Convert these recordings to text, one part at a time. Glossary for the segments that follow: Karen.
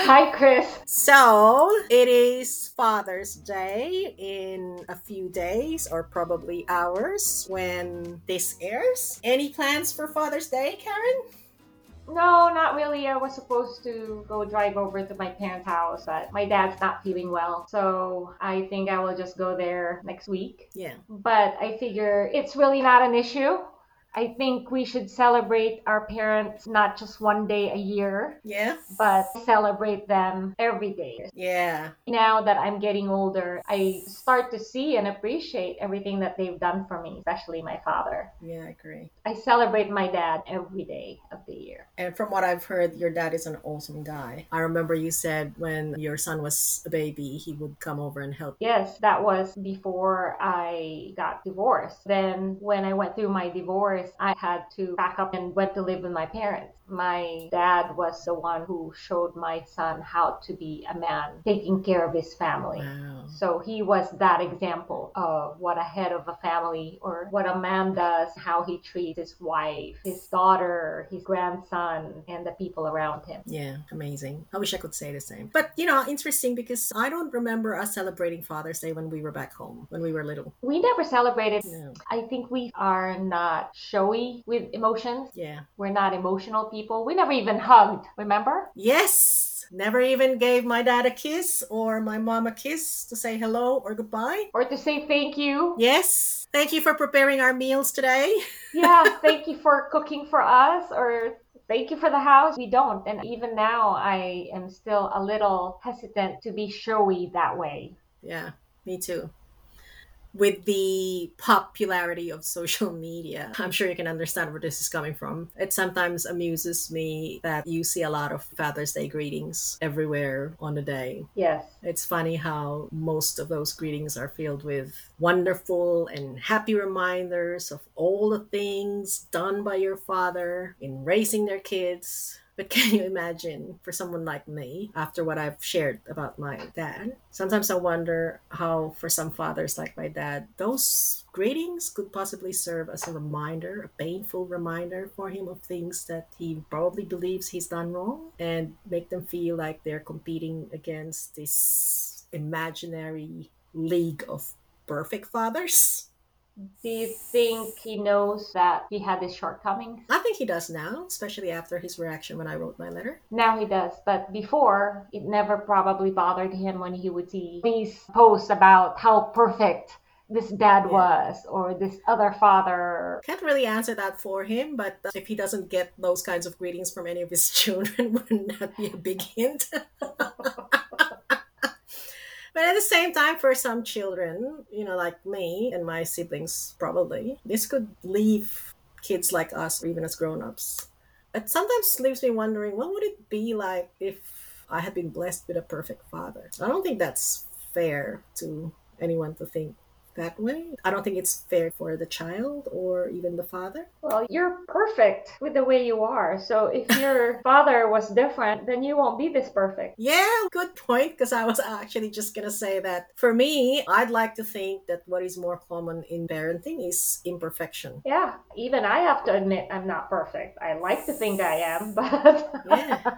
Hi, Kris. So it is Father's Day in a few days or probably hours when this airs. Any plans for Father's Day, Karen? No, not really. I was supposed to go drive over to my parents' house, but my dad's not feeling well. So I think I will just go there next week. Yeah. But I figure it's really not an issue. I think we should celebrate our parents not just one day a year, but celebrate them every day. Yeah. Now that I'm getting older, I start to see and appreciate everything that they've done for me, especially my father. Yeah, I agree. I celebrate my dad every day of the year. And from what I've heard, your dad is an awesome guy. I remember you said when your son was a baby, he would come over and help you. Yes, that was before I got divorced. Then when I went through my divorce, I had to pack up and went to live with my parents. My dad was the one who showed my son how to be a man, taking care of his family. Wow. So he was that example of what a head of a family or what a man does, how he treats his wife, his daughter, his grandson, and the people around him. Yeah, amazing. I wish I could say the same. But, you know, interesting because I don't remember us celebrating Father's Day when we were back home, when we were little. We never celebrated. No. I think we are not showy with emotions. Yeah. We're not emotional people. We never even hugged, remember? Yes. Never even gave my dad a kiss or my mom a kiss to say hello or goodbye. Or to say thank you. Yes. Thank you for preparing our meals today. Yeah. Thank you for cooking for us or thank you for the house. We don't. And even now, I am still a little hesitant to be showy that way. Yeah, me too. With the popularity of social media, I'm sure you can understand where this is coming from. It sometimes amuses me that you see a lot of Father's Day greetings everywhere on the day. Yes. It's funny how most of those greetings are filled with wonderful and happy reminders of all the things done by your father in raising their kids. But can you imagine, for someone like me, after what I've shared about my dad, sometimes I wonder how, for some fathers like my dad, those greetings could possibly serve as a reminder, a painful reminder for him of things that he probably believes he's done wrong and make them feel like they're competing against this imaginary league of perfect fathers. Do you think he knows that he had his shortcomings? I think he does now, especially after his reaction when I wrote my letter. Now he does, but before, it never probably bothered him when he would see these posts about how perfect this dad was or this other father. Can't really answer that for him, but if he doesn't get those kinds of greetings from any of his children, wouldn't that be a big hint? But at the same time, for some children, you know, like me and my siblings probably, this could leave kids like us, or even as grown-ups. It sometimes leaves me wondering, what would it be like if I had been blessed with a perfect father? I don't think that's fair to anyone to think that way. I don't think it's fair for the child or even the father. Well, you're perfect with the way you are. So if your father was different, then you won't be this perfect. Yeah, good point. Because I was actually just going to say that for me, I'd like to think that what is more common in parenting is imperfection. Yeah, even I have to admit I'm not perfect. I like to think I am, but... yeah.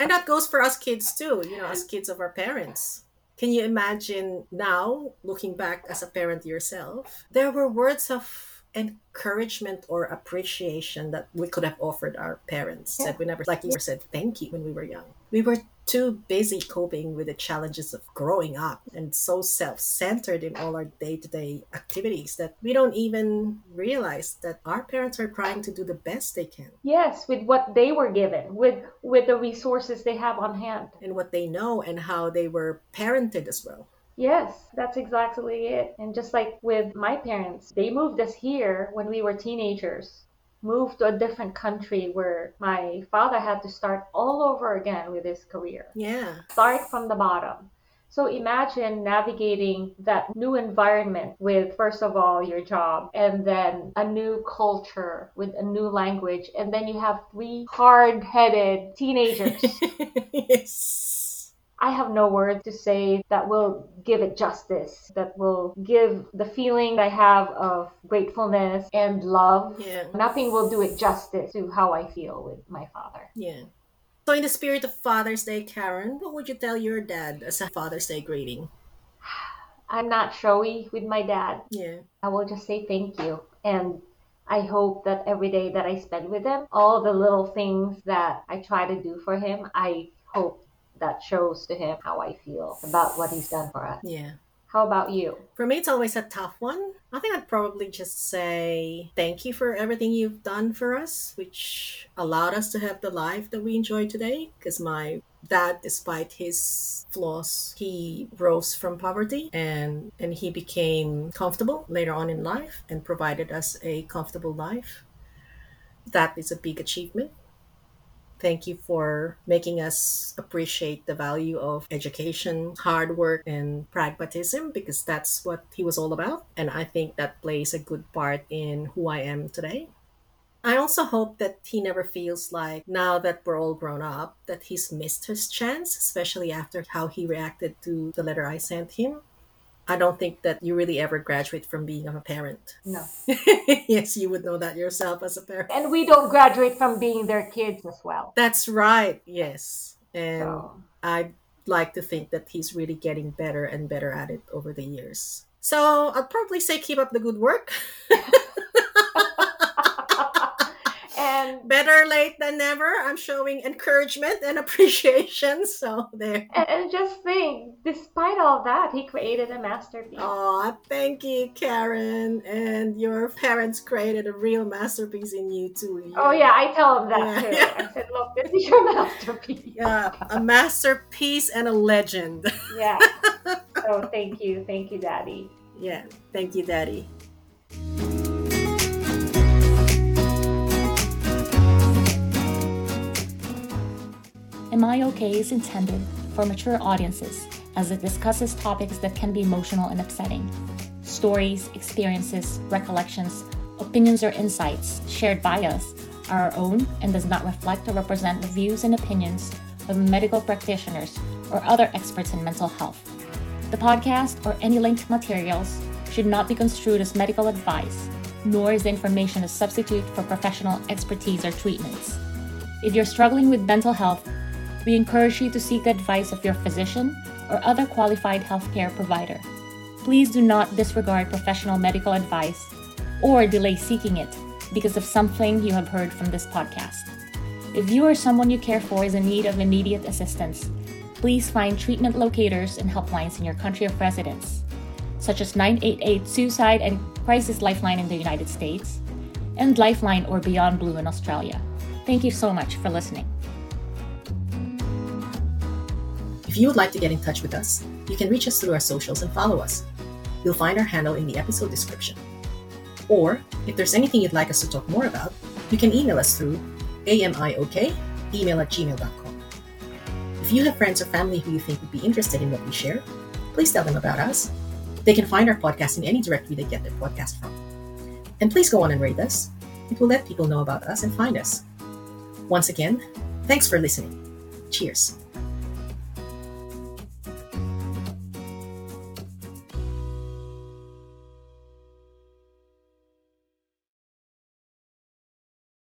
And that goes for us kids too, you know, as kids of our parents. Can you imagine now, looking back as a parent yourself, there were words of encouragement or appreciation that we could have offered our parents that we never, like you said, thank you when we were young. We were too busy coping with the challenges of growing up and so self-centered in all our day-to-day activities that we don't even realize that our parents are trying to do the best they can. Yes, with what they were given, with the resources they have on hand. And what they know and how they were parented as well. Yes, that's exactly it. And just like with my parents, they moved us here when we were teenagers. Moved to a different country where my father had to start all over again with his career. Yeah. Start from the bottom. So imagine navigating that new environment with, first of all, your job, and then a new culture with a new language. And then you have three hard-headed teenagers. Yes. I have no word to say that will give it justice, that will give the feeling I have of gratefulness and love. Yeah. Nothing will do it justice to how I feel with my father. Yeah. So in the spirit of Father's Day, Karen, what would you tell your dad as a Father's Day greeting? I'm not showy with my dad. Yeah. I will just say thank you. And I hope that every day that I spend with him, all the little things that I try to do for him, I hope that shows to him how I feel about what he's done for us. Yeah. How about you? For me, it's always a tough one. I think I'd probably just say thank you for everything you've done for us, which allowed us to have the life that we enjoy today. Because my dad, despite his flaws, he rose from poverty and he became comfortable later on in life and provided us a comfortable life. That is a big achievement. Thank you for making us appreciate the value of education, hard work, and pragmatism, because that's what he was all about. And I think that plays a good part in who I am today. I also hope that he never feels like, now that we're all grown up, that he's missed his chance, especially after how he reacted to the letter I sent him. I don't think that you really ever graduate from being a parent. No. Yes, you would know that yourself as a parent. And we don't graduate from being their kids as well. That's right. Yes. And so, I'd like to think that he's really getting better and better at it over the years. So I'd probably say keep up the good work. And better late than never. I'm showing encouragement and appreciation. So there. And just think, despite all that, he created a masterpiece. Oh, thank you, Karen. And your parents created a real masterpiece in you too. You oh know? Yeah, I tell them that too. Yeah. I said, look, this is your masterpiece. Yeah, a masterpiece and a legend. Yeah. So thank you. Thank you, Daddy. Yeah. Thank you, Daddy. Am I OK is intended for mature audiences as it discusses topics that can be emotional and upsetting. Stories, experiences, recollections, opinions or insights shared by us are our own and does not reflect or represent the views and opinions of medical practitioners or other experts in mental health. The podcast or any linked materials should not be construed as medical advice, nor is the information a substitute for professional expertise or treatments. If you're struggling with mental health, we encourage you to seek the advice of your physician or other qualified healthcare provider. Please do not disregard professional medical advice or delay seeking it because of something you have heard from this podcast. If you or someone you care for is in need of immediate assistance, please find treatment locators and helplines in your country of residence, such as 988 Suicide and Crisis Lifeline in the United States and Lifeline or Beyond Blue in Australia. Thank you so much for listening. If you would like to get in touch with us, you can reach us through our socials and follow us. You'll find our handle in the episode description. Or, if there's anything you'd like us to talk more about, you can email us through amiok@gmail.com. If you have friends or family who you think would be interested in what we share, please tell them about us. They can find our podcast in any directory they get their podcast from. And please go on and rate us. It will let people know about us and find us. Once again, thanks for listening. Cheers.